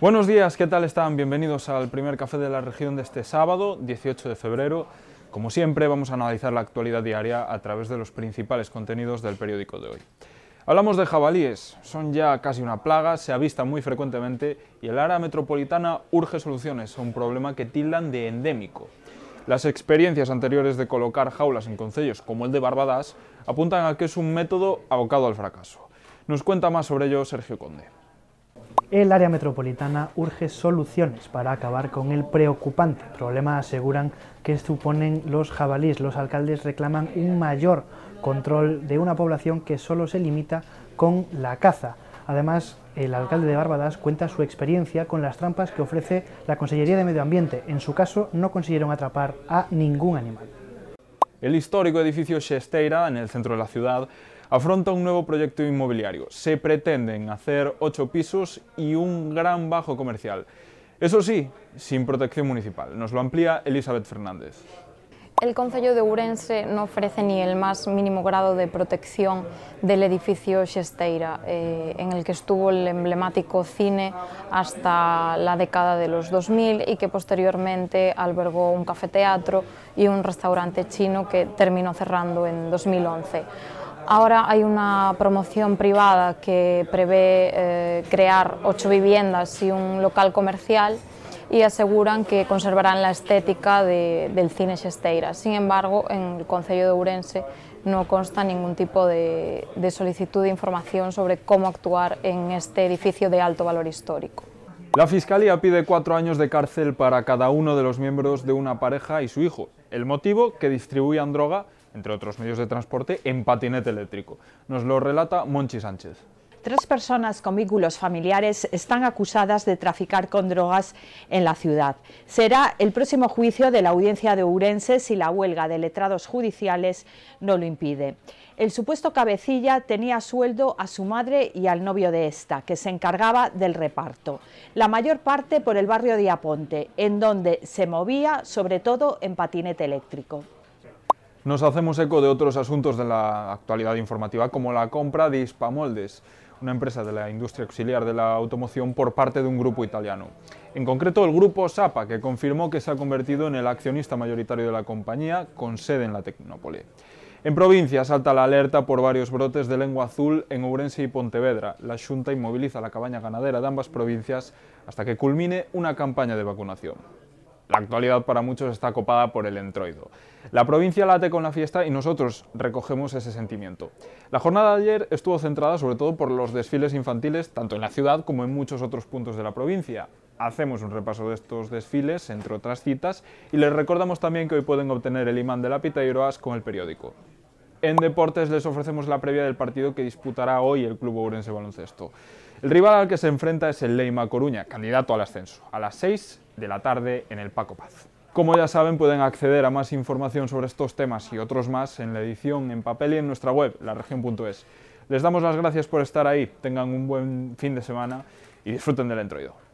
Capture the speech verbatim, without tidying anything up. Buenos días, ¿qué tal están? Bienvenidos al primer café de la región de este sábado, dieciocho de febrero. Como siempre, vamos a analizar la actualidad diaria a través de los principales contenidos del periódico de hoy. Hablamos de jabalíes, son ya casi una plaga, se avistan muy frecuentemente y el área metropolitana urge soluciones a un problema que tildan de endémico. Las experiencias anteriores de colocar jaulas en concellos como el de Barbadás apuntan a que es un método abocado al fracaso. Nos cuenta más sobre ello Sergio Conde. El área metropolitana urge soluciones para acabar con el preocupante problema, aseguran que suponen los jabalíes. Los alcaldes reclaman un mayor control de una población que solo se limita con la caza. Además, el alcalde de Barbadás cuenta su experiencia con las trampas que ofrece la Consellería de Medio Ambiente. En su caso, no consiguieron atrapar a ningún animal. El histórico edificio Xesteira, en el centro de la ciudad, afronta un nuevo proyecto inmobiliario. Se pretenden hacer ocho pisos y un gran bajo comercial. Eso sí, sin protección municipal. Nos lo amplía Elizabeth Fernández. El Concello de Ourense no ofrece ni el más mínimo grado de protección del edificio Xesteira, eh, en el que estuvo el emblemático cine hasta la década de los dos mil y que posteriormente albergó un cafeteatro y un restaurante chino que terminó cerrando en dos mil once. Ahora hay una promoción privada que prevé eh, crear ocho viviendas y un local comercial y aseguran que conservarán la estética de, del cine Xesteira. Sin embargo, en el Concello de Ourense no consta ningún tipo de, de solicitud de información sobre cómo actuar en este edificio de alto valor histórico. La Fiscalía pide cuatro años de cárcel para cada uno de los miembros de una pareja y su hijo. El motivo, que distribuían droga, entre otros medios de transporte, en patinete eléctrico. Nos lo relata Monchi Sánchez. Tres personas con vínculos familiares están acusadas de traficar con drogas en la ciudad. Será el próximo juicio de la Audiencia de Ourense si la huelga de letrados judiciales no lo impide. El supuesto cabecilla tenía sueldo a su madre y al novio de esta, que se encargaba del reparto. La mayor parte por el barrio de Aponte, en donde se movía sobre todo en patinete eléctrico. Nos hacemos eco de otros asuntos de la actualidad informativa, como la compra de Hispamoldes, una empresa de la industria auxiliar de la automoción por parte de un grupo italiano. En concreto, el grupo Sapa, que confirmó que se ha convertido en el accionista mayoritario de la compañía, con sede en la Tecnópolis. En provincia salta la alerta por varios brotes de lengua azul en Ourense y Pontevedra. La Xunta inmoviliza la cabaña ganadera de ambas provincias hasta que culmine una campaña de vacunación. La actualidad para muchos está copada por el entroido. La provincia late con la fiesta y nosotros recogemos ese sentimiento. La jornada de ayer estuvo centrada sobre todo por los desfiles infantiles, tanto en la ciudad como en muchos otros puntos de la provincia. Hacemos un repaso de estos desfiles, entre otras citas, y les recordamos también que hoy pueden obtener el imán de la Pitairoas con el periódico. En deportes les ofrecemos la previa del partido que disputará hoy el club Ourense Baloncesto. El rival al que se enfrenta es el Leima Coruña, candidato al ascenso, a las seis de la tarde en el Paco Paz. Como ya saben, pueden acceder a más información sobre estos temas y otros más en la edición en papel y en nuestra web, laregion punto es. Les damos las gracias por estar ahí, tengan un buen fin de semana y disfruten del entroido.